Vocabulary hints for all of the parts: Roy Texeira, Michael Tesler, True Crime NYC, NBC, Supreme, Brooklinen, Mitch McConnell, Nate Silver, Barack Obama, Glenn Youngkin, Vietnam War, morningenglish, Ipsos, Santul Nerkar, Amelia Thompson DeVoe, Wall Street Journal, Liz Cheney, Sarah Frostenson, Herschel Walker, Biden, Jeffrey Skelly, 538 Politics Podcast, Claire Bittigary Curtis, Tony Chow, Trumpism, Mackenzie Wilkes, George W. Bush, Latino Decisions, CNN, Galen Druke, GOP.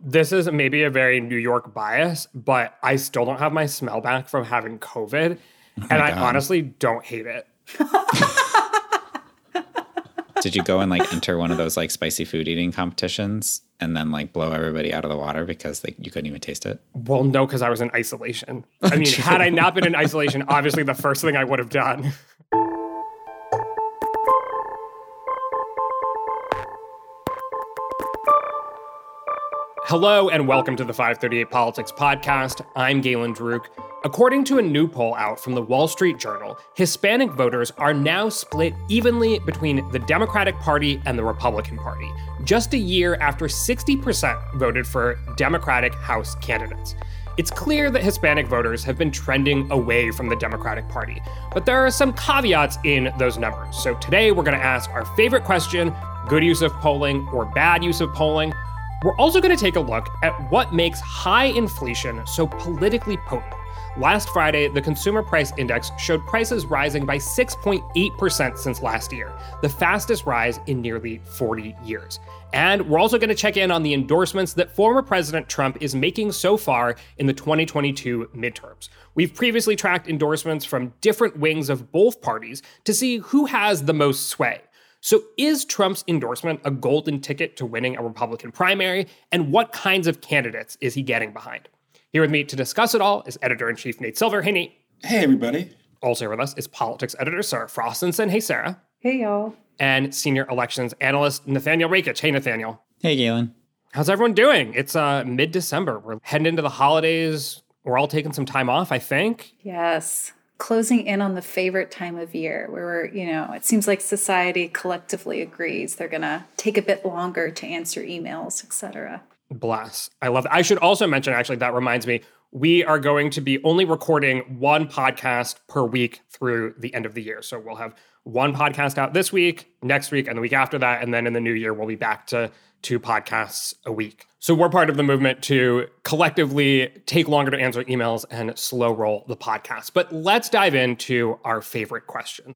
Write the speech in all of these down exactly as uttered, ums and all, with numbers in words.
this is maybe a very New York bias, but I still don't have my smell back from having COVID. Oh and I God. honestly don't hate it. Did you go and like enter one of those like spicy food eating competitions and then like blow everybody out of the water because like you couldn't even taste it? Well, no, because I was in isolation. I mean, had I not been in isolation, obviously the first thing I would have done. Hello and welcome to the five thirty-eight Politics Podcast. I'm Galen Druke. According to a new poll out from the Wall Street Journal, Hispanic voters are now split evenly between the Democratic Party and the Republican Party, just a year after sixty percent voted for Democratic House candidates. It's clear that Hispanic voters have been trending away from the Democratic Party, but there are some caveats in those numbers. So today we're going to ask our favorite question, good use of polling or bad use of polling. We're also going to take a look at what makes high inflation so politically potent. Last Friday, the Consumer Price Index showed prices rising by six point eight percent since last year, the fastest rise in nearly forty years. And we're also going to check in on the endorsements that former President Trump is making so far in the twenty twenty-two midterms. We've previously tracked endorsements from different wings of both parties to see who has the most sway. So is Trump's endorsement a golden ticket to winning a Republican primary? And what kinds of candidates is he getting behind? Here with me to discuss it all is Editor-in-Chief Nate Silver. Hey, Nate. Hey, everybody. Also with us is Politics Editor Sarah Frostenson. Hey, Sarah. Hey, y'all. And Senior Elections Analyst Nathaniel Rakich. Hey, Nathaniel. Hey, Galen. How's everyone doing? It's uh, mid-December. We're heading into the holidays. We're all taking some time off, I think. Yes. Closing in on the favorite time of year where we're, you know, it seems like society collectively agrees they're going to take a bit longer to answer emails, et cetera. Bless. I love that. I should also mention, actually, that reminds me, we are going to be only recording one podcast per week through the end of the year. So we'll have one podcast out this week, next week, and the week after that. And then in the new year, we'll be back to two podcasts a week. So we're part of the movement to collectively take longer to answer emails and slow roll the podcast. But let's dive into our favorite question.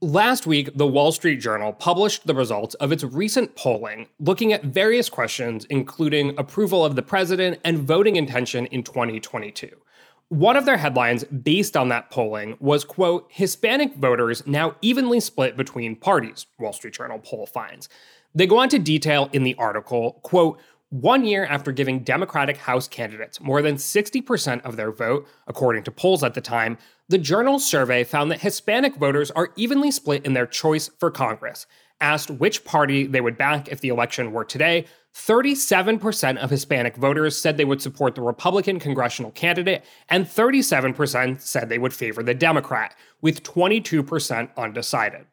Last week, the Wall Street Journal published the results of its recent polling, looking at various questions, including approval of the president and voting intention in twenty twenty-two. One of their headlines based on that polling was, quote, Hispanic voters now evenly split between parties, Wall Street Journal poll finds. They go on to detail in the article, quote, one year after giving Democratic House candidates more than sixty percent of their vote, according to polls at the time, the Journal's survey found that Hispanic voters are evenly split in their choice for Congress. Asked which party they would back if the election were today, thirty-seven percent of Hispanic voters said they would support the Republican congressional candidate, and thirty-seven percent said they would favor the Democrat, with twenty-two percent undecided.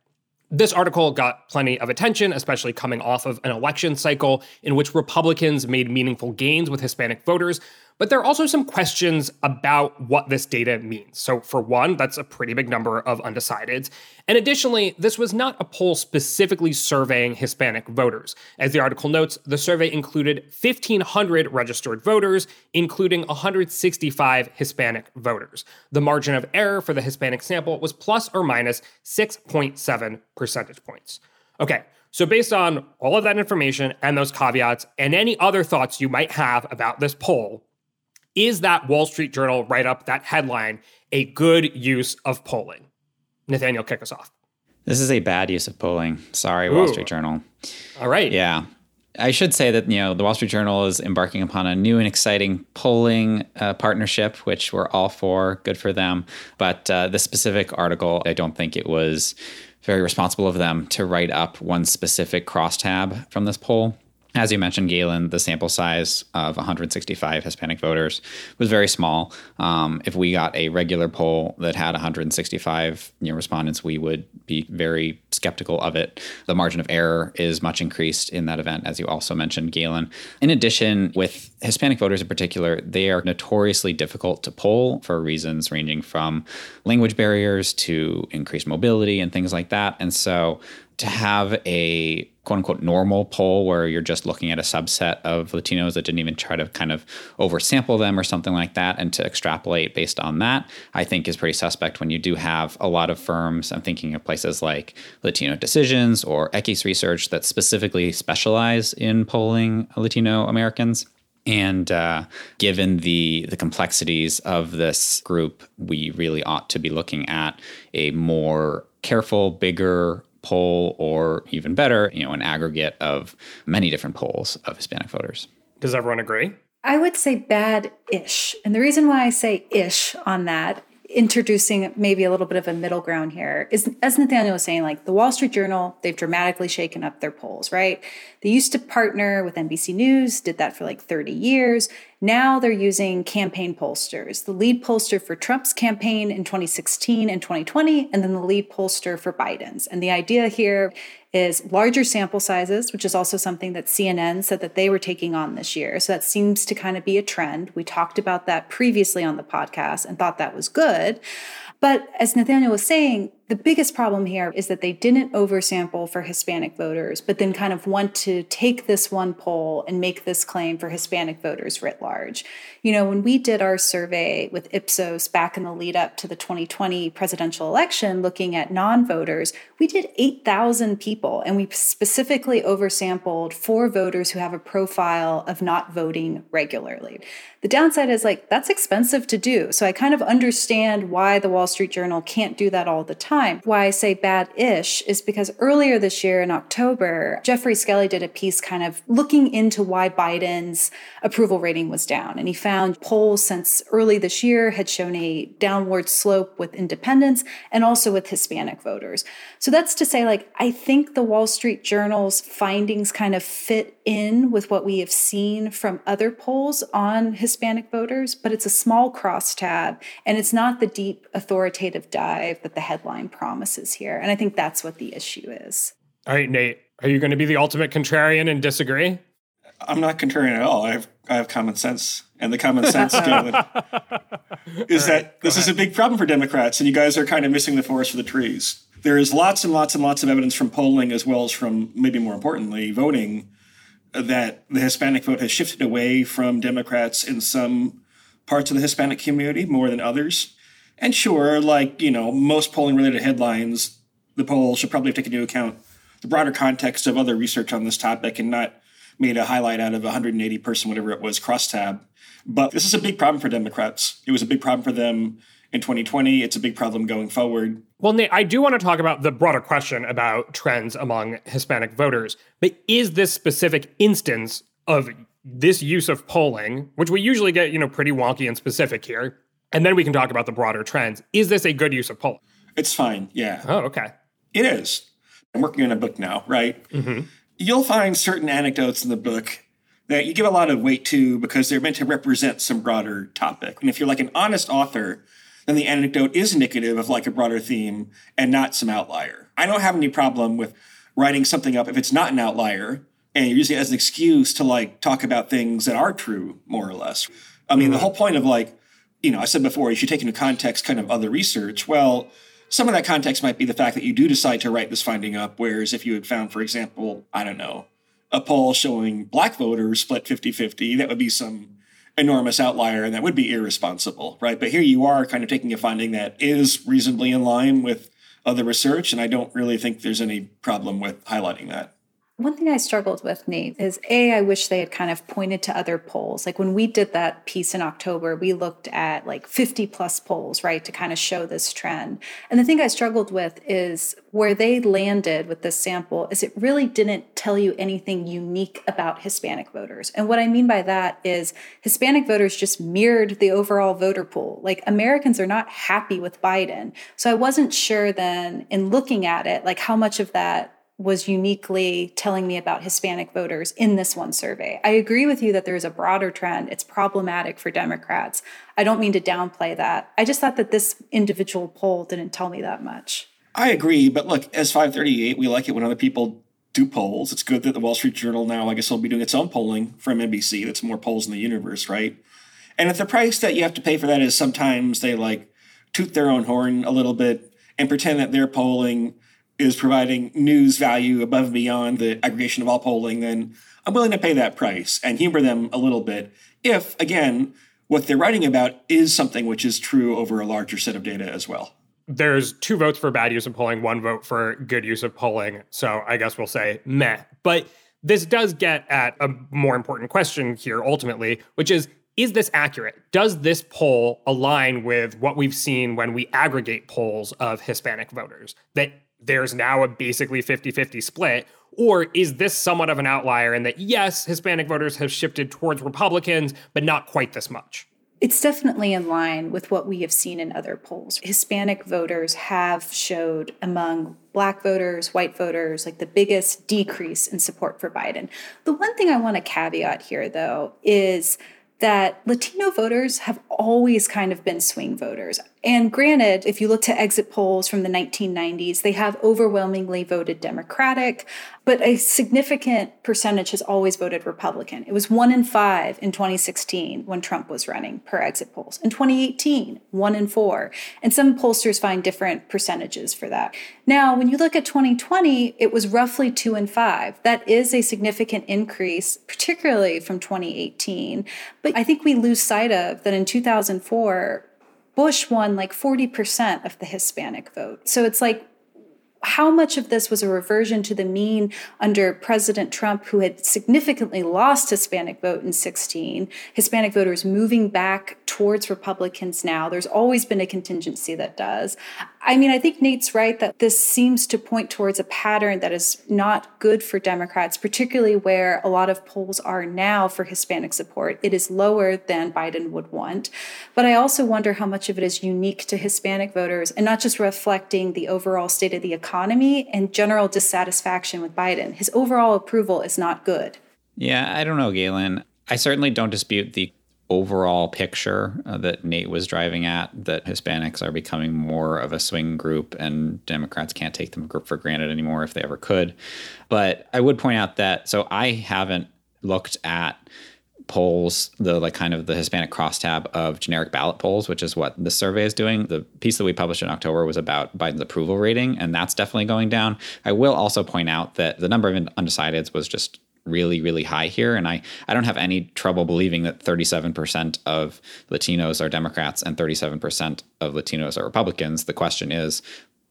This article got plenty of attention, especially coming off of an election cycle in which Republicans made meaningful gains with Hispanic voters, but there are also some questions about what this data means. So for one, that's a pretty big number of undecideds. And additionally, this was not a poll specifically surveying Hispanic voters. As the article notes, the survey included fifteen hundred registered voters, including one hundred sixty-five Hispanic voters. The margin of error for the Hispanic sample was plus or minus six point seven percentage points. Okay, so based on all of that information and those caveats and any other thoughts you might have about this poll, is that Wall Street Journal write-up, that headline, a good use of polling? Nathaniel, kick us off. This is a bad use of polling. Sorry, Ooh. Wall Street Journal. All right. Yeah. I should say that, you know, the Wall Street Journal is embarking upon a new and exciting polling uh, partnership, which we're all for. Good for them. But uh, this specific article, I don't think it was very responsible of them to write up one specific crosstab from this poll. As you mentioned, Galen, the sample size of one hundred sixty-five Hispanic voters was very small. Um, if we got a regular poll that had one hundred sixty-five you know, respondents, we would be very skeptical of it. The margin of error is much increased in that event, as you also mentioned, Galen. In addition, with Hispanic voters in particular, they are notoriously difficult to poll for reasons ranging from language barriers to increased mobility and things like that. And so to have a quote-unquote normal poll where you're just looking at a subset of Latinos that didn't even try to kind of oversample them or something like that and to extrapolate based on that, I think is pretty suspect when you do have a lot of firms. I'm thinking of places like Latino Decisions or Equis Research that specifically specialize in polling Latino Americans. And uh, given the, the complexities of this group, we really ought to be looking at a more careful, bigger poll, or even better, you know, an aggregate of many different polls of Hispanic voters. Does everyone agree? I would say bad-ish. And the reason why I say ish on that, introducing maybe a little bit of a middle ground here, is, as Nathaniel was saying, like the Wall Street Journal, they've dramatically shaken up their polls, right? They used to partner with N B C News, did that for like thirty years. Now they're using campaign pollsters, the lead pollster for Trump's campaign in twenty sixteen and twenty twenty, and then the lead pollster for Biden's. And the idea here is larger sample sizes, which is also something that C N N said that they were taking on this year. So that seems to kind of be a trend. We talked about that previously on the podcast and thought that was good. But as Nathaniel was saying, the biggest problem here is that they didn't oversample for Hispanic voters, but then kind of want to take this one poll and make this claim for Hispanic voters writ large. You know, when we did our survey with Ipsos back in the lead up to the twenty twenty presidential election, looking at non-voters, we did eight thousand people, and we specifically oversampled for voters who have a profile of not voting regularly. The downside is like, that's expensive to do. So I kind of understand why the Wall Street Journal can't do that all the time. Why I say bad-ish is because earlier this year in October, Jeffrey Skelly did a piece kind of looking into why Biden's approval rating was down. And he found polls since early this year had shown a downward slope with independents and also with Hispanic voters. So that's to say, like, I think the Wall Street Journal's findings kind of fit in with what we have seen from other polls on Hispanic voters, but it's a small crosstab and it's not the deep authoritative dive that the headline promises here. And I think that's what the issue is. All right, Nate, are you going to be the ultimate contrarian and disagree? I'm not contrarian at all. I have I have common sense. And the common sense, Galen, is right, that this ahead. is a big problem for Democrats, and you guys are kind of missing the forest for the trees. There is lots and lots and lots of evidence from polling, as well as from, maybe more importantly, voting, that the Hispanic vote has shifted away from Democrats in some parts of the Hispanic community more than others. And sure, like, you know, most polling-related headlines, the poll should probably have taken into account the broader context of other research on this topic and not made a highlight out of one hundred eighty person, whatever it was, crosstab. But this is a big problem for Democrats. It was a big problem for them in twenty twenty. It's a big problem going forward. Well, Nate, I do want to talk about the broader question about trends among Hispanic voters. But is this specific instance of this use of polling, which we usually get, you know, pretty wonky and specific here, and then we can talk about the broader trends, is this a good use of polling? It's fine, yeah. Oh, okay. It is. I'm working on a book now, right? Mm-hmm. You'll find certain anecdotes in the book that you give a lot of weight to because they're meant to represent some broader topic. And if you're like an honest author, then the anecdote is indicative of like a broader theme and not some outlier. I don't have any problem with writing something up if it's not an outlier and you're using it as an excuse to like talk about things that are true, more or less. I mean, mm-hmm. the whole point of like, you know, I said before, you should take into context kind of other research. Well, some of that context might be the fact that you do decide to write this finding up, whereas if you had found, for example, I don't know, a poll showing black voters split fifty-fifty, that would be some enormous outlier, and that would be irresponsible, right? But here you are kind of taking a finding that is reasonably in line with other research, and I don't really think there's any problem with highlighting that. One thing I struggled with, Nate, is A, I wish they had kind of pointed to other polls. Like when we did that piece in October, we looked at like fifty plus polls, right, to kind of show this trend. And the thing I struggled with is where they landed with this sample is it really didn't tell you anything unique about Hispanic voters. And what I mean by that is Hispanic voters just mirrored the overall voter pool. Like Americans are not happy with Biden. So I wasn't sure then in looking at it, like how much of that was uniquely telling me about Hispanic voters in this one survey. I agree with you that there's a broader trend. It's problematic for Democrats. I don't mean to downplay that. I just thought that this individual poll didn't tell me that much. I agree, but look, as five thirty-eight, we like it when other people do polls. It's good that the Wall Street Journal now, I guess, will be doing its own polling from N B C. That's more polls in the universe, right? And if the price that you have to pay for that is sometimes they like toot their own horn a little bit and pretend that they're polling is providing news value above and beyond the aggregation of all polling, then I'm willing to pay that price and humor them a little bit if, again, what they're writing about is something which is true over a larger set of data as well. There's two votes for bad use of polling, one vote for good use of polling. So I guess we'll say meh. But this does get at a more important question here ultimately, which is, is this accurate? Does this poll align with what we've seen when we aggregate polls of Hispanic voters, that there's now a basically fifty-fifty split? Or is this somewhat of an outlier in that, yes, Hispanic voters have shifted towards Republicans, but not quite this much? It's definitely in line with what we have seen in other polls. Hispanic voters have showed among Black voters, white voters, like the biggest decrease in support for Biden. The one thing I want to caveat here, though, is that Latino voters have always kind of been swing voters. And granted, if you look to exit polls from the nineteen nineties, they have overwhelmingly voted Democratic, but a significant percentage has always voted Republican. It was one in five in twenty sixteen when Trump was running per exit polls. In twenty eighteen, one in four. And some pollsters find different percentages for that. Now, when you look at twenty twenty, it was roughly two in five. That is a significant increase, particularly from twenty eighteen. But I think we lose sight of that in two thousand four, Bush won like forty percent of the Hispanic vote. So it's like, how much of this was a reversion to the mean under President Trump, who had significantly lost Hispanic vote in sixteen, Hispanic voters moving back towards Republicans now? There's always been a contingency that does. I mean, I think Nate's right that this seems to point towards a pattern that is not good for Democrats, particularly where a lot of polls are now for Hispanic support. It is lower than Biden would want. But I also wonder how much of it is unique to Hispanic voters and not just reflecting the overall state of the economy. economy and general dissatisfaction with Biden. His overall approval is not good. Yeah, I don't know, Galen. I certainly don't dispute the overall picture uh, that Nate was driving at, that Hispanics are becoming more of a swing group and Democrats can't take them for granted anymore if they ever could. But I would point out that, so I haven't looked at polls, the like kind of the Hispanic crosstab of generic ballot polls, which is what this survey is doing. The piece that we published in October was about Biden's approval rating, and that's definitely going down. I will also point out that the number of undecideds was just really, really high here. And I, I don't have any trouble believing that thirty-seven percent of Latinos are Democrats and thirty-seven percent of Latinos are Republicans. The question is,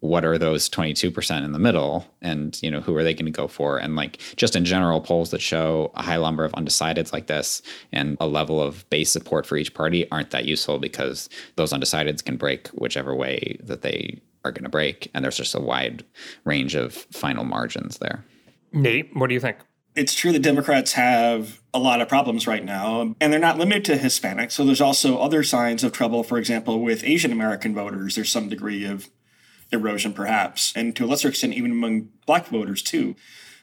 what are those twenty-two percent in the middle, and, you know, who are they going to go for? And like, just in general, polls that show a high number of undecideds like this and a level of base support for each party aren't that useful, because those undecideds can break whichever way that they are going to break. And there's just a wide range of final margins there. Nate, what do you think? It's true that Democrats have a lot of problems right now, and they're not limited to Hispanics. So there's also other signs of trouble, for example, with Asian American voters. There's some degree of erosion, perhaps, and to a lesser extent, even among Black voters, too.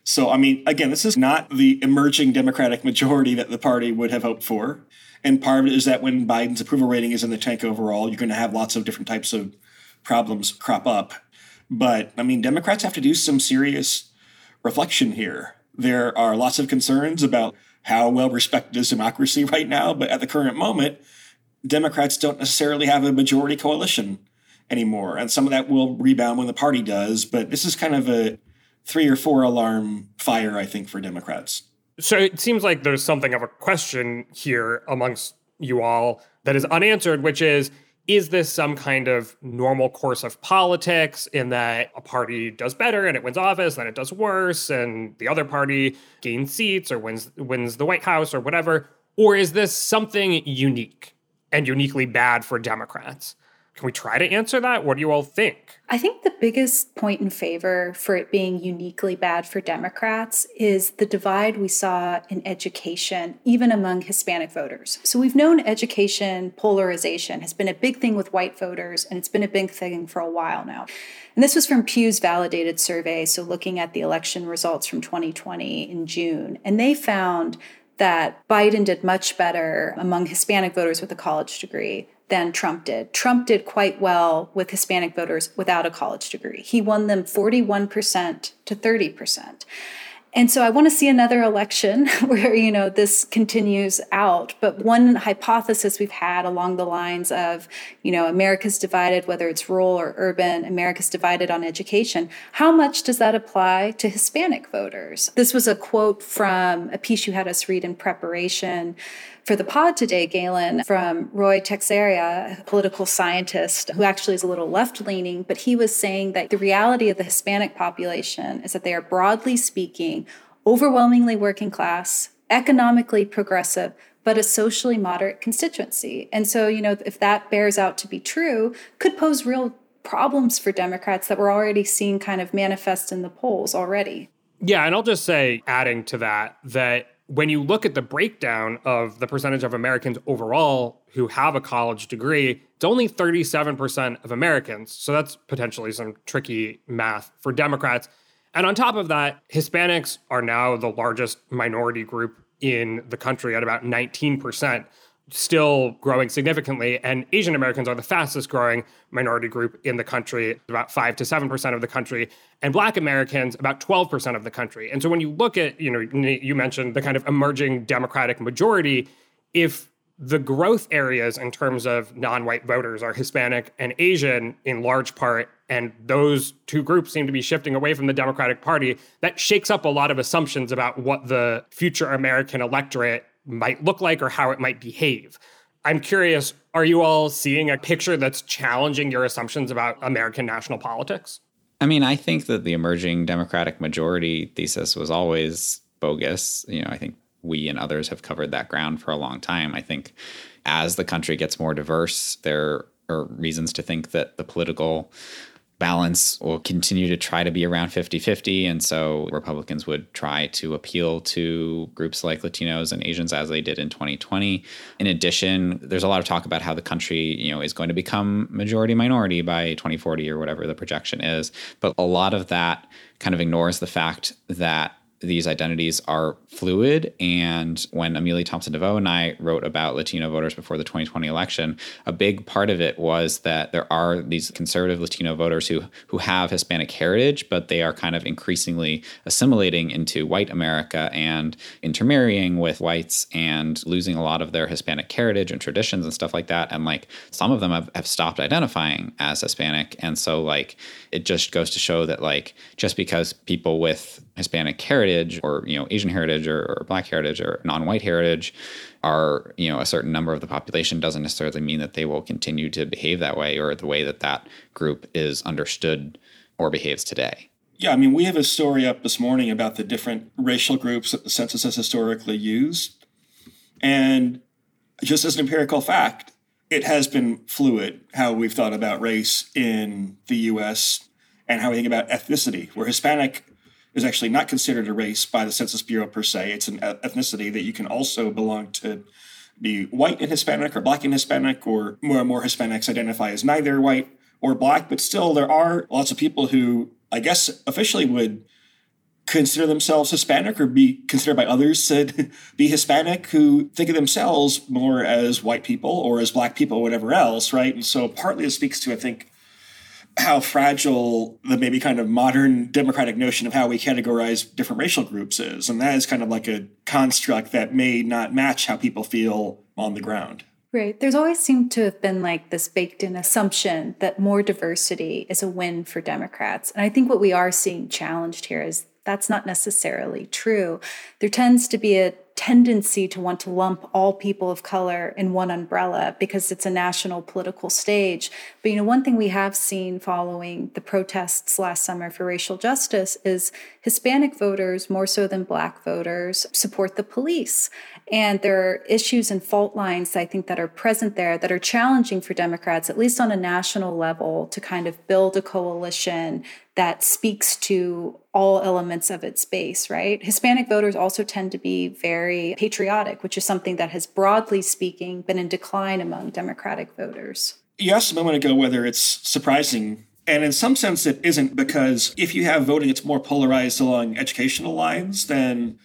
So, I mean, again, this is not the emerging Democratic majority that the party would have hoped for. And part of it is that when Biden's approval rating is in the tank overall, you're going to have lots of different types of problems crop up. But, I mean, Democrats have to do some serious reflection here. There are lots of concerns about how well respected is democracy right now, but at the current moment, Democrats don't necessarily have a majority coalition anymore. And some of that will rebound when the party does. But this is kind of a three or four alarm fire, I think, for Democrats. So it seems like there's something of a question here amongst you all that is unanswered, which is, is this some kind of normal course of politics in that a party does better and it wins office, then it does worse, and the other party gains seats or wins, wins the White House or whatever? Or is this something unique and uniquely bad for Democrats? Can we try to answer that? What do you all think? I think the biggest point in favor for it being uniquely bad for Democrats is the divide we saw in education, even among Hispanic voters. So we've known education polarization has been a big thing with white voters, and it's been a big thing for a while now. And this was from Pew's validated survey, so looking at the election results from twenty twenty in June. And they found that Biden did much better among Hispanic voters with a college degree than Trump did. Trump did quite well with Hispanic voters without a college degree. He won them forty-one percent to thirty percent. And so I want to see another election where, you know, this continues out. But one hypothesis we've had along the lines of, you know, America's divided, whether it's rural or urban, America's divided on education. How much does that apply to Hispanic voters? This was a quote from a piece you had us read in preparation for the pod today, Galen, from Roy Texeira, a political scientist who actually is a little left-leaning, but he was saying that the reality of the Hispanic population is that they are, broadly speaking, overwhelmingly working class, economically progressive, but a socially moderate constituency. And so, you know, if that bears out to be true, could pose real problems for Democrats that we're already seeing kind of manifest in the polls already. Yeah, and I'll just say, adding to that, that when you look at the breakdown of the percentage of Americans overall who have a college degree, it's only thirty-seven percent of Americans. So that's potentially some tricky math for Democrats. And on top of that, Hispanics are now the largest minority group in the country at about nineteen percent, still growing significantly. And Asian Americans are the fastest growing minority group in the country, about five to seven percent of the country, and Black Americans, about twelve percent of the country. And so when you look at, you know, you mentioned the kind of emerging Democratic majority, if the growth areas in terms of non-white voters are Hispanic and Asian in large part, and those two groups seem to be shifting away from the Democratic Party, that shakes up a lot of assumptions about what the future American electorate might look like or how it might behave. I'm curious, are you all seeing a picture that's challenging your assumptions about American national politics? I mean, I think that the emerging Democratic majority thesis was always bogus. You know, I think we and others have covered that ground for a long time. I think as the country gets more diverse, there are reasons to think that the political balance will continue to try to be around fifty-fifty. And so Republicans would try to appeal to groups like Latinos and Asians as they did in twenty twenty. In addition, there's a lot of talk about how the country, you know, is going to become majority minority by twenty forty or whatever the projection is. But a lot of that kind of ignores the fact that these identities are fluid. And when Amelia Thompson DeVoe and I wrote about Latino voters before the twenty twenty election, a big part of it was that there are these conservative Latino voters who who have Hispanic heritage, but they are kind of increasingly assimilating into white America and intermarrying with whites and losing a lot of their Hispanic heritage and traditions and stuff like that. And like some of them have, have stopped identifying as Hispanic. And so like it just goes to show that like just because people with Hispanic heritage or, you know, Asian heritage or, or Black heritage or non-white heritage are, you know, a certain number of the population doesn't necessarily mean that they will continue to behave that way or the way that that group is understood or behaves today. Yeah, I mean, we have a story up this morning about the different racial groups that the census has historically used. And just as an empirical fact, it has been fluid how we've thought about race in the U S and how we think about ethnicity, where Hispanic is actually not considered a race by the Census Bureau per se. It's an ethnicity that you can also belong to, be white and Hispanic or Black and Hispanic, or more and more Hispanics identify as neither white or Black. But still, there are lots of people who, I guess, officially would consider themselves Hispanic or be considered by others to be Hispanic, who think of themselves more as white people or as Black people or whatever else, right? And so partly it speaks to, I think, how fragile the maybe kind of modern democratic notion of how we categorize different racial groups is. And that is kind of like a construct that may not match how people feel on the ground. Right. There's always seemed to have been like this baked-in assumption that more diversity is a win for Democrats. And I think what we are seeing challenged here is that's not necessarily true. There tends to be a tendency to want to lump all people of color in one umbrella because it's a national political stage. But, you know, one thing we have seen following the protests last summer for racial justice is Hispanic voters, more so than Black voters, support the police. And there are issues and fault lines, I think, that are present there that are challenging for Democrats, at least on a national level, to kind of build a coalition that speaks to all elements of its base, right? Hispanic voters also tend to be very patriotic, which is something that has, broadly speaking, been in decline among Democratic voters. You asked a moment ago whether it's surprising, and in some sense it isn't, because if you have voting, it's more polarized along educational lines, then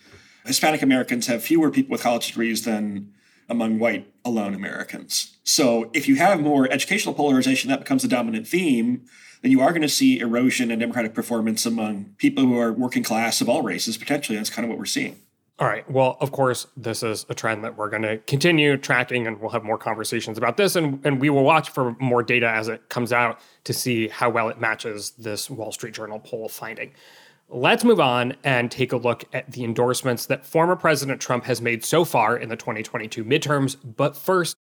Hispanic Americans have fewer people with college degrees than among white alone Americans. So if you have more educational polarization, that becomes the dominant theme, then you are going to see erosion in democratic performance among people who are working class of all races, potentially. That's kind of what we're seeing. All right. Well, of course, this is a trend that we're going to continue tracking, and we'll have more conversations about this. And, and we will watch for more data as it comes out to see how well it matches this Wall Street Journal poll finding. Let's move on and take a look at the endorsements that former President Trump has made so far in the twenty twenty-two midterms. But first,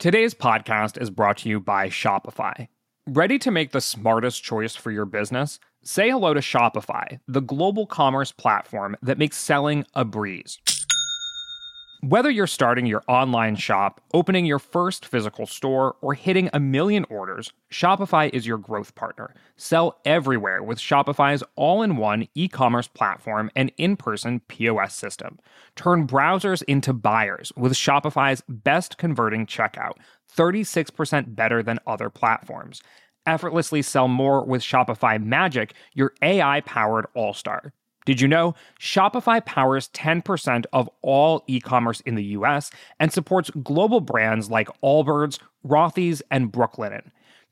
today's podcast is brought to you by Shopify. Ready to make the smartest choice for your business? Say hello to Shopify, the global commerce platform that makes selling a breeze. Whether you're starting your online shop, opening your first physical store, or hitting a million orders, Shopify is your growth partner. Sell everywhere with Shopify's all-in-one e-commerce platform and in-person P O S system. Turn browsers into buyers with Shopify's best converting checkout, thirty-six percent better than other platforms. Effortlessly sell more with Shopify Magic, your A I-powered all-star. Did you know Shopify powers ten percent of all e-commerce in the U S and supports global brands like Allbirds, Rothy's, and Brooklinen?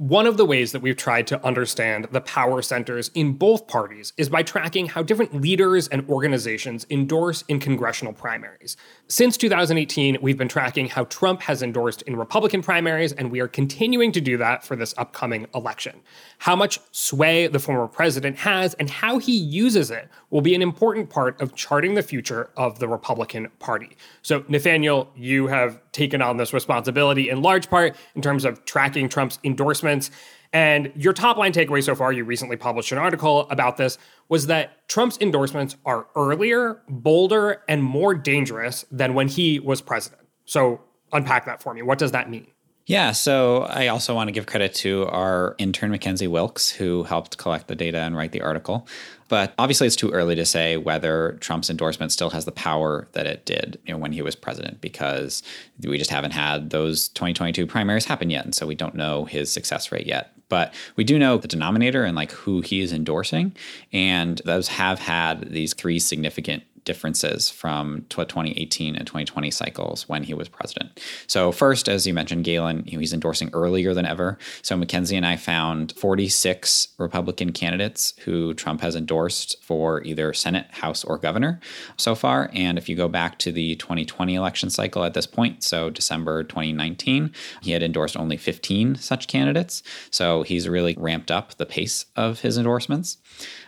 One of the ways that we've tried to understand the power centers in both parties is by tracking how different leaders and organizations endorse in congressional primaries. Since two thousand eighteen, we've been tracking how Trump has endorsed in Republican primaries, and we are continuing to do that for this upcoming election. How much sway the former president has and how he uses it will be an important part of charting the future of the Republican Party. So, Nathaniel, you have taken on this responsibility in large part in terms of tracking Trump's endorsement. And your top line takeaway so far, you recently published an article about this, was that Trump's endorsements are earlier, bolder, and more dangerous than when he was president. So unpack that for me. What does that mean? Yeah, so I also want to give credit to our intern, Mackenzie Wilkes, who helped collect the data and write the article. But obviously, it's too early to say whether Trump's endorsement still has the power that it did, you know, when he was president, because we just haven't had those twenty twenty-two primaries happen yet. And so we don't know his success rate yet. But we do know the denominator and like who he is endorsing. And those have had these three significant differences from twenty eighteen and twenty twenty cycles when he was president. So first, as you mentioned, Galen, he's endorsing earlier than ever. So Mackenzie and I found forty-six Republican candidates who Trump has endorsed for either Senate, House, or governor so far. And if you go back to the twenty twenty election cycle at this point, so December twenty nineteen, he had endorsed only fifteen such candidates. So he's really ramped up the pace of his endorsements.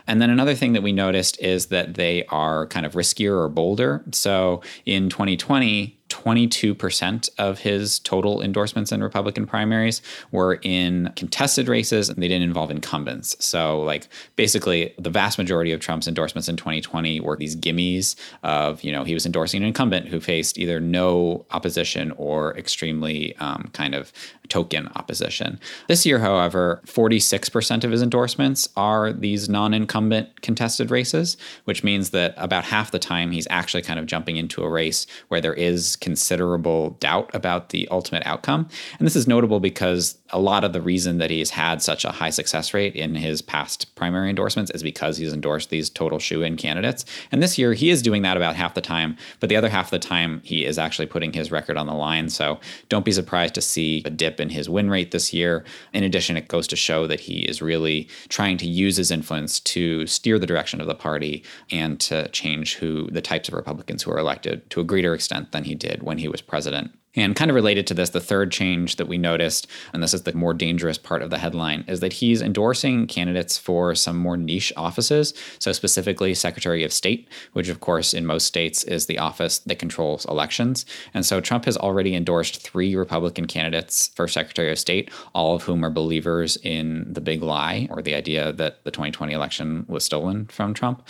And then another thing that we noticed is that they are kind of riskier or bolder. So in twenty twenty, twenty-two percent of his total endorsements in Republican primaries were in contested races, and they didn't involve incumbents. So like basically the vast majority of Trump's endorsements in twenty twenty were these gimmies of, you know, he was endorsing an incumbent who faced either no opposition or extremely um, kind of token opposition. This year, however, forty-six percent of his endorsements are these non-incumbent contested races, which means that about half the time he's actually kind of jumping into a race where there is considerable doubt about the ultimate outcome. And this is notable because a lot of the reason that he's had such a high success rate in his past primary endorsements is because he's endorsed these total shoe-in candidates. And this year he is doing that about half the time, but the other half of the time he is actually putting his record on the line. So don't be surprised to see a dip in his win rate this year. In addition, it goes to show that he is really trying to use his influence to steer the direction of the party and to change who the types of Republicans who are elected to a greater extent than he did when he was president. And kind of related to this, the third change that we noticed, and this is the more dangerous part of the headline, is that he's endorsing candidates for some more niche offices. So specifically Secretary of State, which of course in most states is the office that controls elections. And so Trump has already endorsed three Republican candidates for Secretary of State, all of whom are believers in the big lie or the idea that the twenty twenty election was stolen from Trump.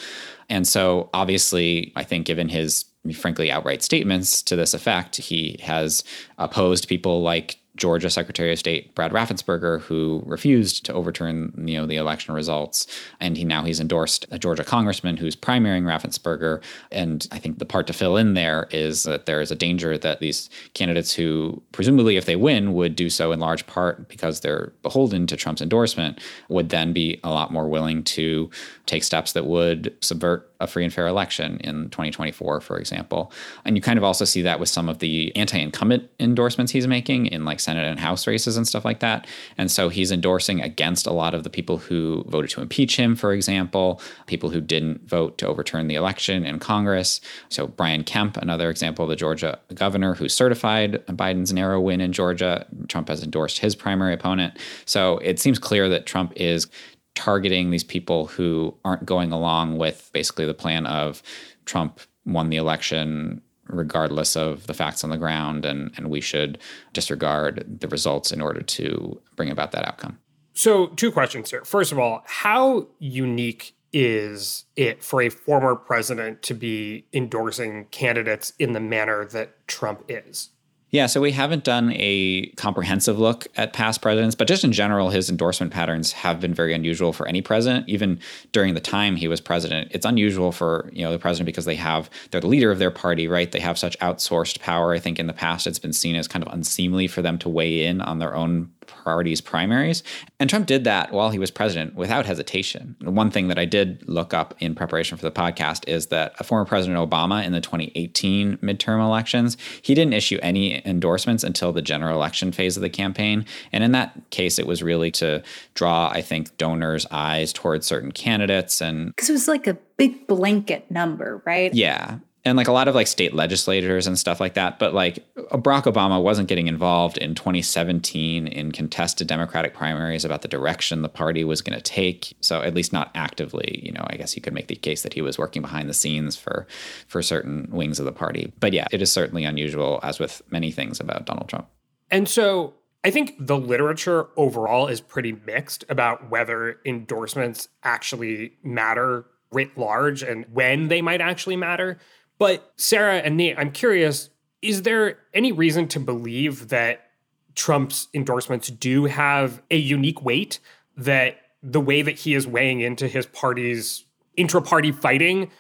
And so obviously, I think given his frankly outright statements to this effect, he has opposed people like Georgia Secretary of State Brad Raffensperger, who refused to overturn, you know, the election results. And he now he's endorsed a Georgia congressman who's primarying Raffensperger. And I think the part to fill in there is that there is a danger that these candidates who presumably, if they win, would do so in large part because they're beholden to Trump's endorsement, would then be a lot more willing to take steps that would subvert a free and fair election in twenty twenty-four, for example. And you kind of also see that with some of the anti-incumbent endorsements he's making in like Senate and House races and stuff like that. And so he's endorsing against a lot of the people who voted to impeach him, for example, people who didn't vote to overturn the election in Congress. So Brian Kemp, another example, the Georgia governor who certified Biden's narrow win in Georgia. Trump has endorsed his primary opponent. So it seems clear that Trump is targeting these people who aren't going along with basically the plan of Trump won the election regardless of the facts on the ground, and, and we should disregard the results in order to bring about that outcome. So two questions here. First of all, how unique is it for a former president to be endorsing candidates in the manner that Trump is? Yeah, so we haven't done a comprehensive look at past presidents, but just in general, his endorsement patterns have been very unusual for any president. Even during the time he was president, it's unusual for, you know, the president because they have, they're the leader of their party, right? They have such outsourced power. I think in the past, it's been seen as kind of unseemly for them to weigh in on their own party's primaries. And Trump did that while he was president without hesitation. One thing that I did look up in preparation for the podcast is that a former President Obama in the twenty eighteen midterm elections, he didn't issue any endorsements until the general election phase of the campaign. And in that case, it was really to draw, I think, donors' eyes towards certain candidates. And because it was like a big blanket number, right? Yeah. And like a lot of like state legislators and stuff like that. But like Barack Obama wasn't getting involved in twenty seventeen in contested Democratic primaries about the direction the party was going to take. So at least not actively, you know, I guess you could make the case that he was working behind the scenes for for certain wings of the party. But yeah, it is certainly unusual, as with many things about Donald Trump. And so I think the literature overall is pretty mixed about whether endorsements actually matter writ large and when they might actually matter. But Sarah and Nate, I'm curious, is there any reason to believe that Trump's endorsements do have a unique weight, that the way that he is weighing into his party's intra-party fighting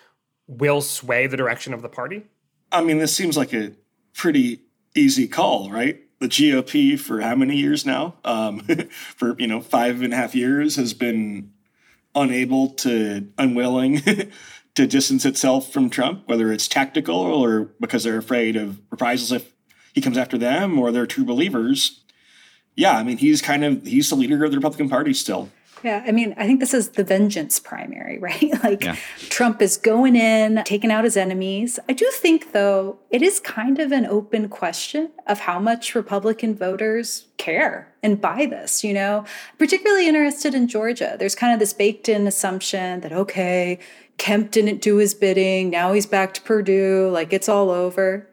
will sway the direction of the party? I mean, this seems like a pretty easy call, right? The G O P for how many years now? Um, for, you know, five and a half years has been unable to, unwilling to distance itself from Trump, whether it's tactical or because they're afraid of reprisals if he comes after them, or they're true believers. Yeah, I mean, he's kind of, he's the leader of the Republican Party still. Yeah, I mean, I think this is the vengeance primary, right? Like yeah. Trump is going in, taking out his enemies. I do think, though, it is kind of an open question of how much Republican voters care and buy this, you know, particularly interested in Georgia. There's kind of this baked in assumption that, okay, Kemp didn't do his bidding. Now he's back to Purdue. Like, it's all over.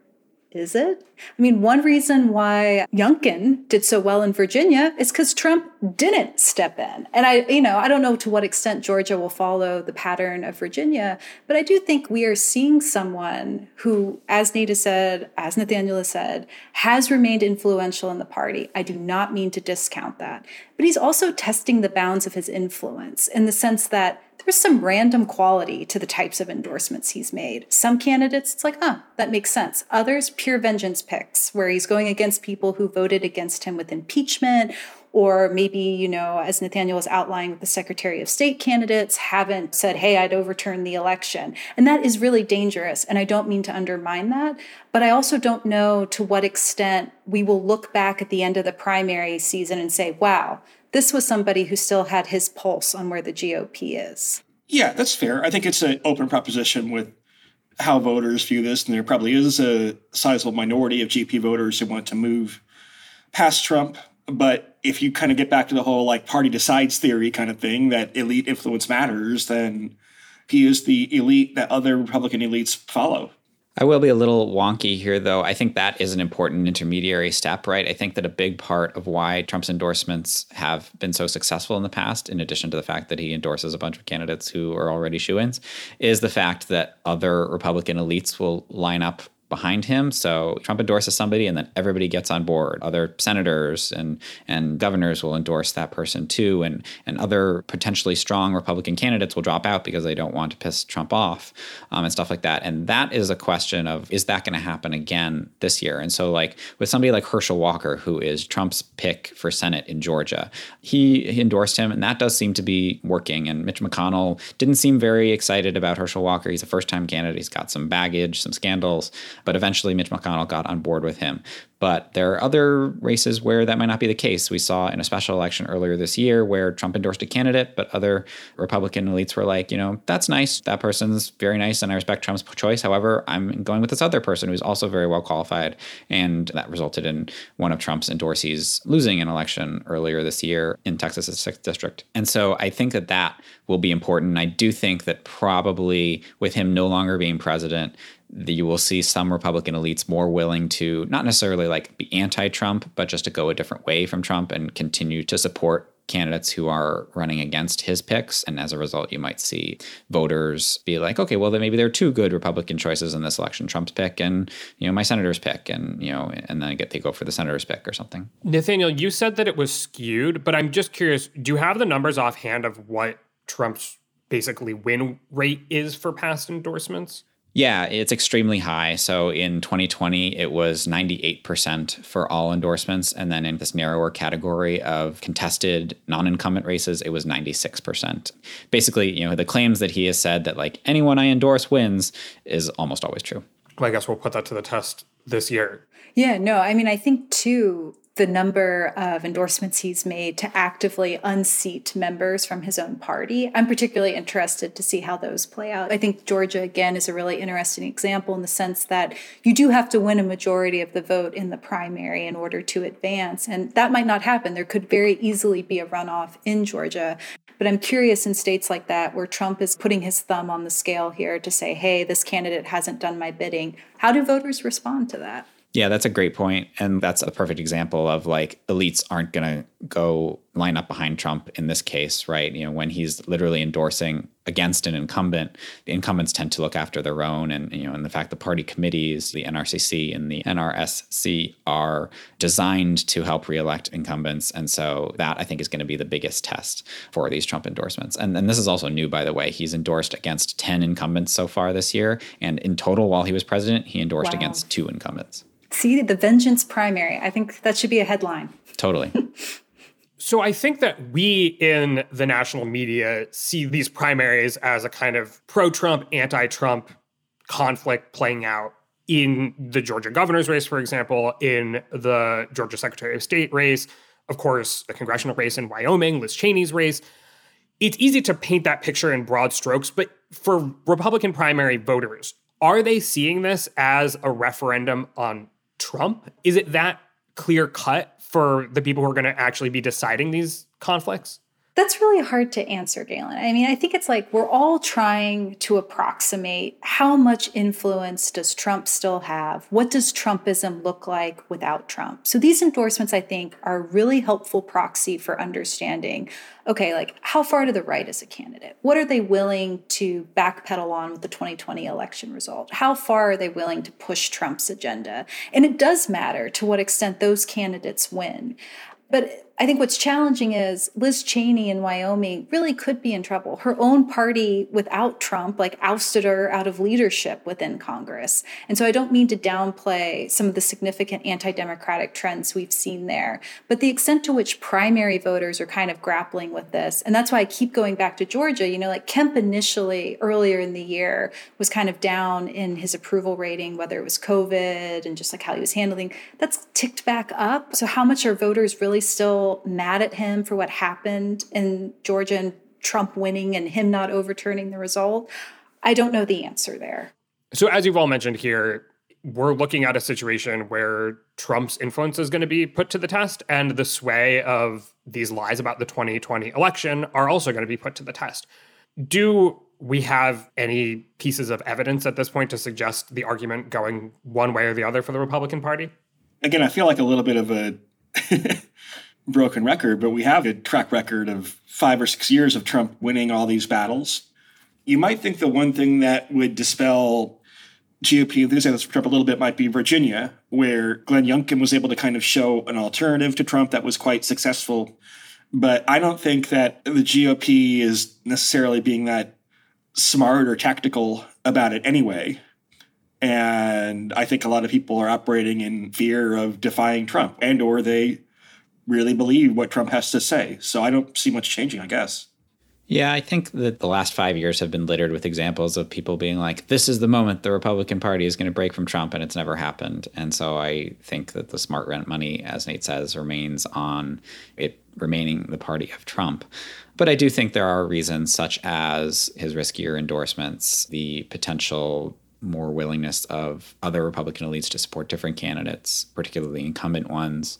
Is it? I mean, one reason why Youngkin did so well in Virginia is because Trump didn't step in. And I, you know, I don't know to what extent Georgia will follow the pattern of Virginia, but I do think we are seeing someone who, as Nate has said, as Nathaniel has said, has remained influential in the party. I do not mean to discount that. But he's also testing the bounds of his influence in the sense that there's some random quality to the types of endorsements he's made. Some candidates, it's like, huh, that makes sense. Others, pure vengeance picks, where he's going against people who voted against him with impeachment, or maybe, you know, as Nathaniel was outlining with the Secretary of State candidates, haven't said, hey, I'd overturn the election. And that is really dangerous. And I don't mean to undermine that. But I also don't know to what extent we will look back at the end of the primary season and say, wow, this was somebody who still had his pulse on where the G O P is. Yeah, that's fair. I think it's an open proposition with how voters view this. And there probably is a sizable minority of G O P voters who want to move past Trump. But if you kind of get back to the whole like party decides theory kind of thing, that elite influence matters, then he is the elite that other Republican elites follow. I will be a little wonky here, though. I think that is an important intermediary step, right? I think that a big part of why Trump's endorsements have been so successful in the past, in addition to the fact that he endorses a bunch of candidates who are already shoo-ins, is the fact that other Republican elites will line up behind him. So Trump endorses somebody and then everybody gets on board. Other senators and, and governors will endorse that person too. And, and other potentially strong Republican candidates will drop out because they don't want to piss Trump off um, and stuff like that. And that is a question of, is that going to happen again this year? And so like with somebody like Herschel Walker, who is Trump's pick for Senate in Georgia, he, he endorsed him. And that does seem to be working. And Mitch McConnell didn't seem very excited about Herschel Walker. He's a first-time candidate. He's got some baggage, some scandals. But eventually, Mitch McConnell got on board with him. But there are other races where that might not be the case. We saw in a special election earlier this year where Trump endorsed a candidate, but other Republican elites were like, you know, that's nice. That person's very nice, and I respect Trump's choice. However, I'm going with this other person who's also very well qualified. And that resulted in one of Trump's endorsees losing an election earlier this year in Texas's sixth district. And so I think that that will be important. I do think that probably with him no longer being president, you will see some Republican elites more willing to not necessarily like be anti-Trump, but just to go a different way from Trump and continue to support candidates who are running against his picks. And as a result, you might see voters be like, okay, well, then maybe there are two good Republican choices in this election, Trump's pick and, you know, my senator's pick. And, you know, and then I get, they go for the senator's pick or something. Nathaniel, you said that it was skewed, but I'm just curious, do you have the numbers offhand of what Trump's basically win rate is for past endorsements? Yeah, it's extremely high. So in twenty twenty, it was ninety-eight percent for all endorsements. And then in this narrower category of contested non-incumbent races, it was ninety-six percent. Basically, you know, the claims that he has said that like anyone I endorse wins is almost always true. Well, I guess we'll put that to the test this year. Yeah, no, I mean, I think too, the number of endorsements he's made to actively unseat members from his own party. I'm particularly interested to see how those play out. I think Georgia, again, is a really interesting example in the sense that you do have to win a majority of the vote in the primary in order to advance. And that might not happen. There could very easily be a runoff in Georgia. But I'm curious in states like that where Trump is putting his thumb on the scale here to say, hey, this candidate hasn't done my bidding. How do voters respond to that? Yeah, that's a great point. And that's a perfect example of like elites aren't going to go line up behind Trump in this case, right? You know, when he's literally endorsing against an incumbent, the incumbents tend to look after their own. And, you know, and the fact the party committees, the N R C C and the N R S C are designed to help reelect incumbents. And so that I think is going to be the biggest test for these Trump endorsements. And then this is also new, by the way, he's endorsed against ten incumbents so far this year. And in total, while he was president, he endorsed wow. against two incumbents. See, the vengeance primary. I think that should be a headline. Totally. So I think that we in the national media see these primaries as a kind of pro-Trump, anti-Trump conflict playing out in the Georgia governor's race, for example, in the Georgia Secretary of State race, of course, the congressional race in Wyoming, Liz Cheney's race. It's easy to paint that picture in broad strokes, but for Republican primary voters, are they seeing this as a referendum on Trump? Is it that clear-cut for the people who are going to actually be deciding these conflicts? That's really hard to answer, Galen. I mean, I think it's like we're all trying to approximate how much influence does Trump still have? What does Trumpism look like without Trump? So these endorsements, I think, are really helpful proxy for understanding, okay, like how far to the right is a candidate? What are they willing to backpedal on with the twenty twenty election result? How far are they willing to push Trump's agenda? And it does matter to what extent those candidates win. But I think what's challenging is Liz Cheney in Wyoming really could be in trouble. Her own party without Trump, like, ousted her out of leadership within Congress. And so I don't mean to downplay some of the significant anti-democratic trends we've seen there, but the extent to which primary voters are kind of grappling with this. And that's why I keep going back to Georgia. You know, like Kemp initially earlier in the year was kind of down in his approval rating, whether it was COVID and just like how he was handling. That's ticked back up. So how much are voters really still mad at him for what happened in Georgia and Trump winning and him not overturning the result? I don't know the answer there. So as you've all mentioned here, we're looking at a situation where Trump's influence is going to be put to the test, and the sway of these lies about the twenty twenty election are also going to be put to the test. Do we have any pieces of evidence at this point to suggest the argument going one way or the other for the Republican Party? Again, I feel like a little bit of a... broken record, but we have a track record of five or six years of Trump winning all these battles. You might think the one thing that would dispel G O P enthusiasm for Trump a little bit might be Virginia, where Glenn Youngkin was able to kind of show an alternative to Trump that was quite successful. But I don't think that the G O P is necessarily being that smart or tactical about it anyway. And I think a lot of people are operating in fear of defying Trump, and or they really believe what Trump has to say. So I don't see much changing, I guess. Yeah, I think that the last five years have been littered with examples of people being like, this is the moment the Republican Party is going to break from Trump, and it's never happened. And so I think that the smart rent money, as Nate says, remains on it remaining the party of Trump. But I do think there are reasons such as his riskier endorsements, the potential more willingness of other Republican elites to support different candidates, particularly incumbent ones,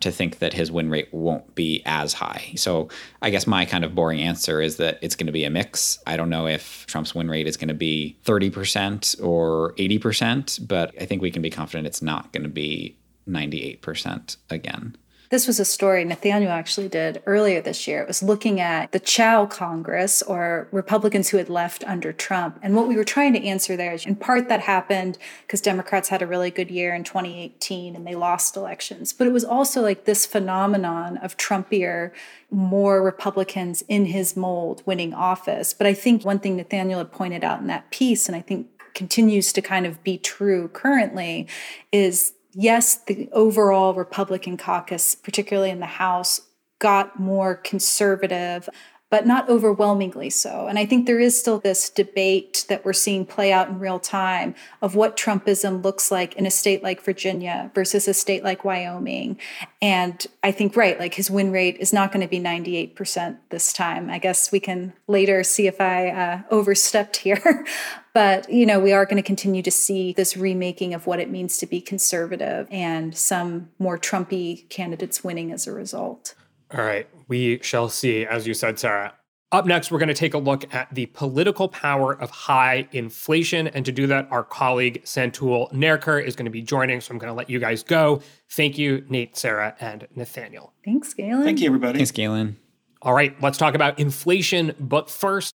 to think that his win rate won't be as high. So I guess my kind of boring answer is that it's going to be a mix. I don't know if Trump's win rate is going to be thirty percent or eighty percent, but I think we can be confident it's not going to be ninety-eight percent again. This was a story Nathaniel actually did earlier this year. It was looking at the Chao Congress, or Republicans who had left under Trump. And what we were trying to answer there is, in part, that happened because Democrats had a really good year in twenty eighteen and they lost elections. But it was also like this phenomenon of Trumpier, more Republicans in his mold winning office. But I think one thing Nathaniel had pointed out in that piece, and I think continues to kind of be true currently, is yes, the overall Republican caucus, particularly in the House, got more conservative, but not overwhelmingly so. And I think there is still this debate that we're seeing play out in real time of what Trumpism looks like in a state like Virginia versus a state like Wyoming. And I think, right, like his win rate is not going to be ninety-eight percent this time. I guess we can later see if I uh, overstepped here. But, you know, we are going to continue to see this remaking of what it means to be conservative and some more Trumpy candidates winning as a result. All right. We shall see, as you said, Sarah. Up next, we're going to take a look at the political power of high inflation. And to do that, our colleague Santul Nerkar is going to be joining. So I'm going to let you guys go. Thank you, Nate, Sarah, and Nathaniel. Thanks, Galen. Thank you, everybody. Thanks, Galen. All right. Let's talk about inflation. But first...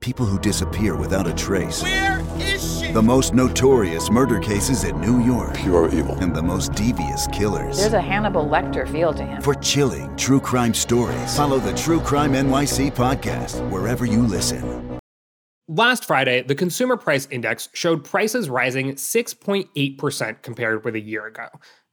People who disappear without a trace. Where is she? The most notorious murder cases in New York. Pure evil. And the most devious killers. There's a Hannibal Lecter feel to him. For chilling true crime stories, follow the True Crime N Y C podcast wherever you listen. Last Friday, the Consumer Price Index showed prices rising six point eight percent compared with a year ago.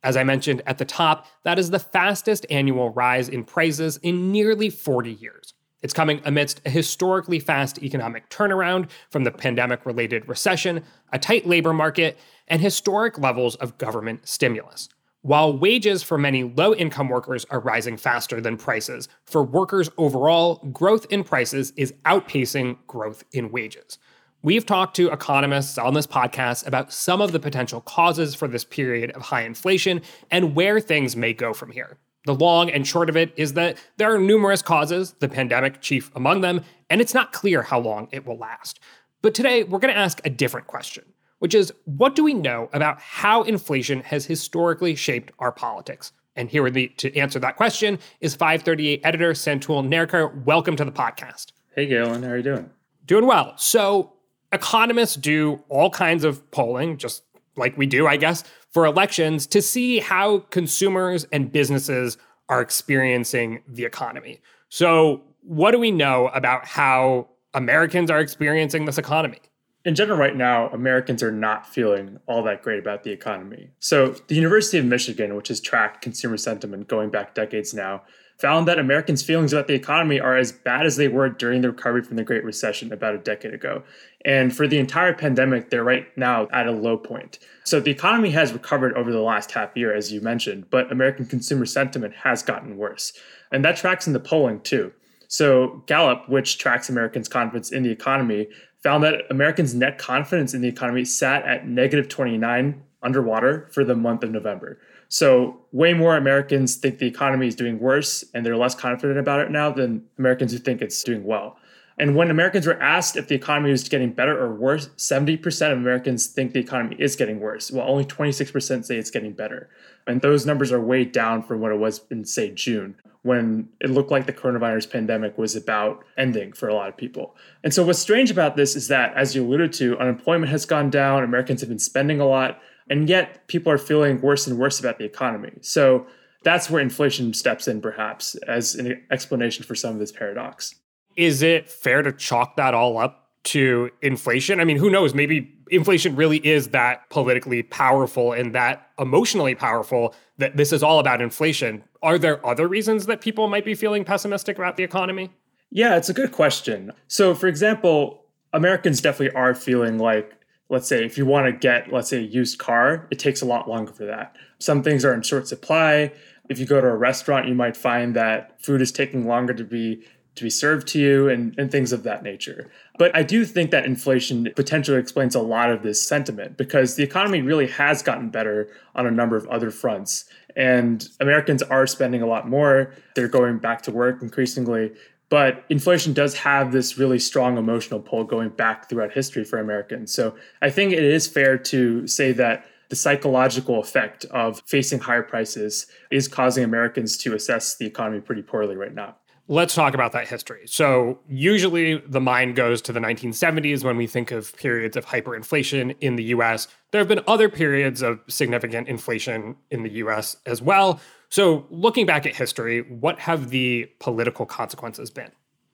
As I mentioned at the top, that is the fastest annual rise in prices in nearly forty years. It's coming amidst a historically fast economic turnaround from the pandemic-related recession, a tight labor market, and historic levels of government stimulus. While wages for many low-income workers are rising faster than prices, for workers overall, growth in prices is outpacing growth in wages. We've talked to economists on this podcast about some of the potential causes for this period of high inflation and where things may go from here. The long and short of it is that there are numerous causes, the pandemic chief among them, and it's not clear how long it will last. But today, we're going to ask a different question, which is, what do we know about how inflation has historically shaped our politics? And here with me to answer that question is five thirty-eight editor Santul Nerkar. Welcome to the podcast. Hey, Galen. How are you doing? Doing well. So economists do all kinds of polling, just like we do, I guess, for elections to see how consumers and businesses are experiencing the economy. So what do we know about how Americans are experiencing this economy? In general, right now, Americans are not feeling all that great about the economy. So the University of Michigan, which has tracked consumer sentiment going back decades now, found that Americans' feelings about the economy are as bad as they were during the recovery from the Great Recession about a decade ago. And for the entire pandemic, they're right now at a low point. So the economy has recovered over the last half year, as you mentioned, but American consumer sentiment has gotten worse. And that tracks in the polling, too. So Gallup, which tracks Americans' confidence in the economy, found that Americans' net confidence in the economy sat at negative twenty-nine underwater for the month of November. So way more Americans think the economy is doing worse and they're less confident about it now than Americans who think it's doing well. And when Americans were asked if the economy was getting better or worse, seventy percent of Americans think the economy is getting worse, while only twenty-six percent say it's getting better. And those numbers are way down from what it was in, say, June, when it looked like the coronavirus pandemic was about ending for a lot of people. And so what's strange about this is that, as you alluded to, unemployment has gone down, Americans have been spending a lot, and yet people are feeling worse and worse about the economy. So that's where inflation steps in, perhaps, as an explanation for some of this paradox. Is it fair to chalk that all up to inflation? I mean, who knows? Maybe inflation really is that politically powerful and that emotionally powerful that this is all about inflation. Are there other reasons that people might be feeling pessimistic about the economy? Yeah, it's a good question. So, for example, Americans definitely are feeling like, let's say, if you want to get, let's say, a used car, it takes a lot longer for that. Some things are in short supply. If you go to a restaurant, you might find that food is taking longer to be to be served to you and, and things of that nature. But I do think that inflation potentially explains a lot of this sentiment because the economy really has gotten better on a number of other fronts. And Americans are spending a lot more. They're going back to work increasingly. But inflation does have this really strong emotional pull going back throughout history for Americans. So I think it is fair to say that the psychological effect of facing higher prices is causing Americans to assess the economy pretty poorly right now. Let's talk about that history. So usually the mind goes to the nineteen seventies when we think of periods of hyperinflation in the U S. There have been other periods of significant inflation in the U S as well. So looking back at history, what have the political consequences been?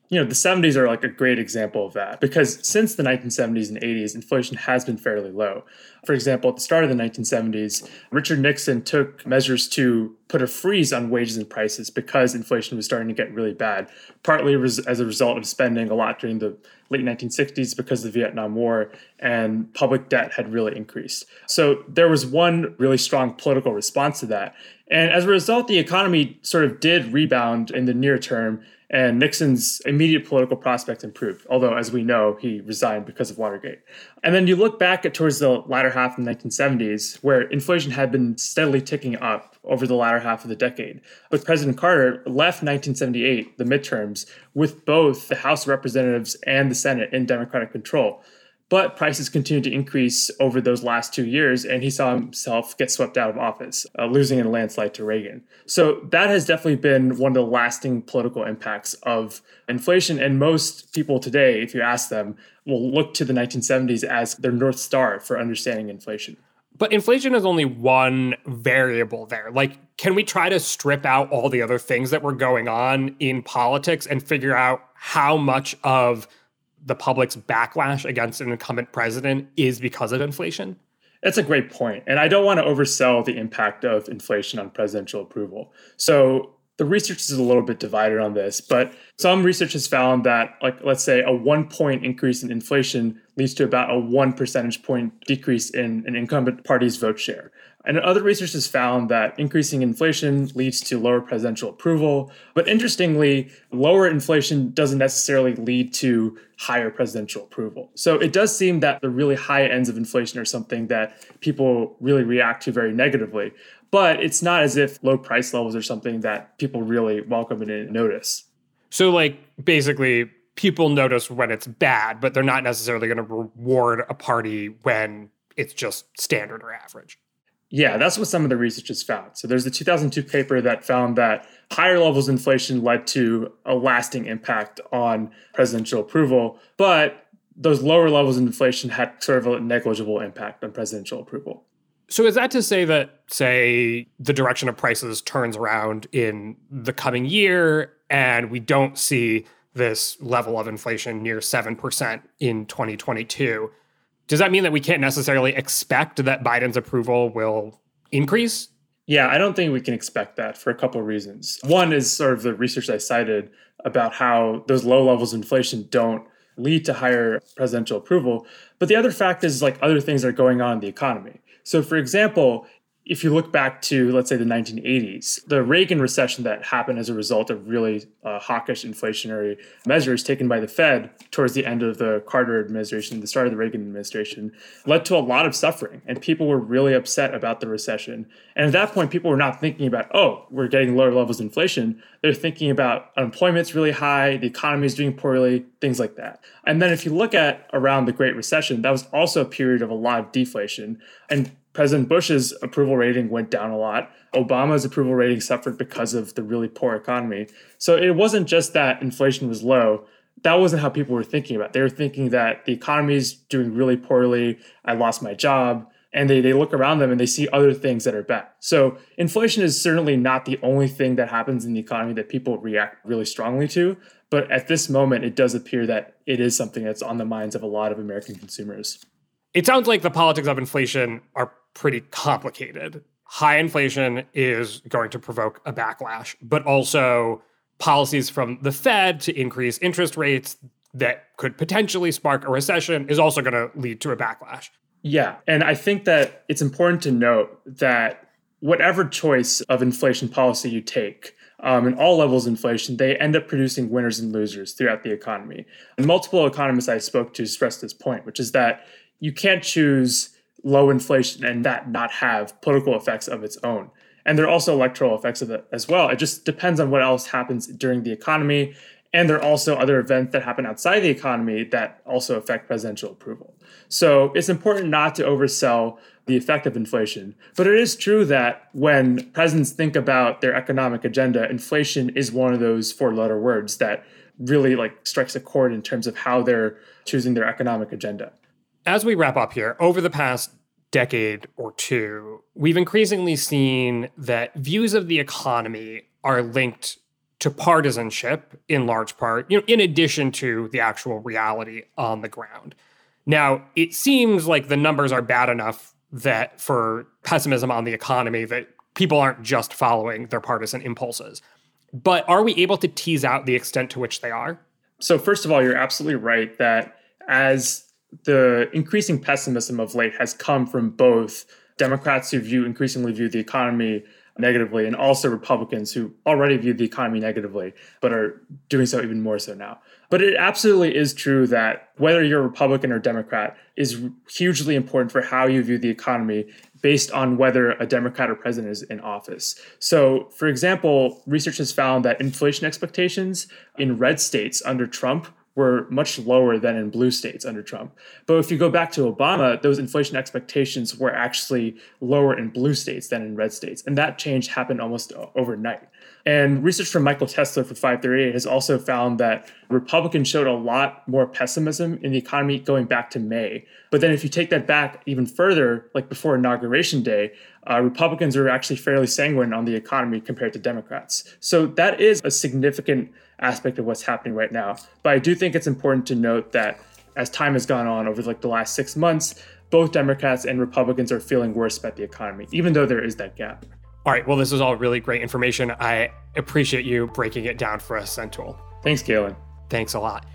You know, the seventies are like a great example of that because since the nineteen seventies and eighties, inflation has been fairly low. For example, at the start of the nineteen seventies, Richard Nixon took measures to put a freeze on wages and prices because inflation was starting to get really bad, partly as a result of spending a lot during the late nineteen sixties because of the Vietnam War and public debt had really increased. So there was one really strong political response to that. And as a result, the economy sort of did rebound in the near term. And Nixon's immediate political prospects improved, although, as we know, he resigned because of Watergate. And then you look back at towards the latter half of the nineteen seventies, where inflation had been steadily ticking up over the latter half of the decade. But President Carter left nineteen seventy-eight, the midterms, with both the House of Representatives and the Senate in Democratic control. But prices continued to increase over those last two years, and he saw himself get swept out of office, uh, losing in a landslide to Reagan. So that has definitely been one of the lasting political impacts of inflation. And most people today, if you ask them, will look to the nineteen seventies as their North Star for understanding inflation. But inflation is only one variable there. Like, can we try to strip out all the other things that were going on in politics and figure out how much of the public's backlash against an incumbent president is because of inflation? That's a great point. And I don't want to oversell the impact of inflation on presidential approval. So the research is a little bit divided on this, but some research has found that, like, let's say a one point increase in inflation leads to about a one percentage point decrease in an incumbent party's vote share. And other research has found that increasing inflation leads to lower presidential approval. But interestingly, lower inflation doesn't necessarily lead to higher presidential approval. So it does seem that the really high ends of inflation are something that people really react to very negatively. But it's not as if low price levels are something that people really welcome and notice. So, like, basically, people notice when it's bad, but they're not necessarily going to reward a party when it's just standard or average. Yeah, that's what some of the research has found. So there's the two thousand two paper that found that higher levels of inflation led to a lasting impact on presidential approval, but those lower levels of inflation had sort of a negligible impact on presidential approval. So is that to say that, say, the direction of prices turns around in the coming year and we don't see this level of inflation near seven percent in twenty twenty-two? Does that mean that we can't necessarily expect that Biden's approval will increase? Yeah, I don't think we can expect that for a couple of reasons. One is sort of the research I cited about how those low levels of inflation don't lead to higher presidential approval. But the other fact is, like, other things are going on in the economy. So, for example, if you look back to, let's say, the nineteen eighties, the Reagan recession that happened as a result of really uh, hawkish inflationary measures taken by the Fed towards the end of the Carter administration, the start of the Reagan administration, led to a lot of suffering. And people were really upset about the recession. And at that point, people were not thinking about, oh, we're getting lower levels of inflation. They're thinking about unemployment's really high, the economy's doing poorly, things like that. And then if you look at around the Great Recession, that was also a period of a lot of deflation. And President Bush's approval rating went down a lot. Obama's approval rating suffered because of the really poor economy. So it wasn't just that inflation was low. That wasn't how people were thinking about it. They were thinking that the economy's doing really poorly. I lost my job. And they, they look around them and they see other things that are bad. So inflation is certainly not the only thing that happens in the economy that people react really strongly to. But at this moment, it does appear that it is something that's on the minds of a lot of American consumers. It sounds like the politics of inflation are pretty complicated. High inflation is going to provoke a backlash, but also policies from the Fed to increase interest rates that could potentially spark a recession is also going to lead to a backlash. Yeah. And I think that it's important to note that whatever choice of inflation policy you take, Um, and all levels of inflation, they end up producing winners and losers throughout the economy. And multiple economists I spoke to stressed this point, which is that you can't choose low inflation and that not have political effects of its own. And there are also electoral effects of it as well. It just depends on what else happens during the economy. And there are also other events that happen outside the economy that also affect presidential approval. So it's important not to oversell the effect of inflation. But it is true that when presidents think about their economic agenda, inflation is one of those four-letter words that really like strikes a chord in terms of how they're choosing their economic agenda. As we wrap up here, over the past decade or two, we've increasingly seen that views of the economy are linked to partisanship in large part, you know, in addition to the actual reality on the ground. Now, it seems like the numbers are bad enough that for pessimism on the economy, that people aren't just following their partisan impulses. But are we able to tease out the extent to which they are? So first of all, you're absolutely right that as the increasing pessimism of late has come from both Democrats who view increasingly view the economy negatively, and also Republicans who already viewed the economy negatively, but are doing so even more so now. But it absolutely is true that whether you're Republican or Democrat is hugely important for how you view the economy based on whether a Democrat or president is in office. So, for example, research has found that inflation expectations in red states under Trump were much lower than in blue states under Trump. But if you go back to Obama, those inflation expectations were actually lower in blue states than in red states. And that change happened almost overnight. And research from Michael Tesler for five thirty-eight has also found that Republicans showed a lot more pessimism in the economy going back to May. But then if you take that back even further, like before Inauguration Day, uh, Republicans were actually fairly sanguine on the economy compared to Democrats. So that is a significant aspect of what's happening right now. But I do think it's important to note that as time has gone on over like the last six months, both Democrats and Republicans are feeling worse about the economy, even though there is that gap. All right. Well, this is all really great information. I appreciate you breaking it down for us, Sentul. Thanks, Galen. Thanks a lot.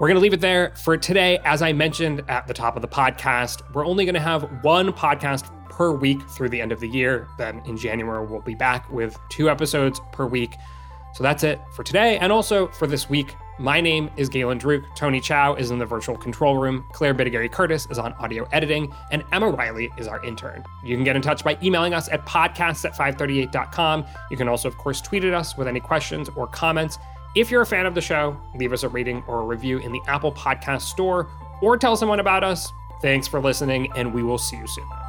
We're going to leave it there for today. As I mentioned at the top of the podcast, we're only going to have one podcast per week through the end of the year. Then in January, we'll be back with two episodes per week. So that's it for today and also for this week. My name is Galen Druke. Tony Chow is in the virtual control room. Claire Bittigary Curtis is on audio editing. And Emma Riley is our intern. You can get in touch by emailing us at podcasts at five thirty-eight dot com. You can also, of course, tweet at us with any questions or comments. If you're a fan of the show, leave us a rating or a review in the Apple Podcast Store or tell someone about us. Thanks for listening, and we will see you soon.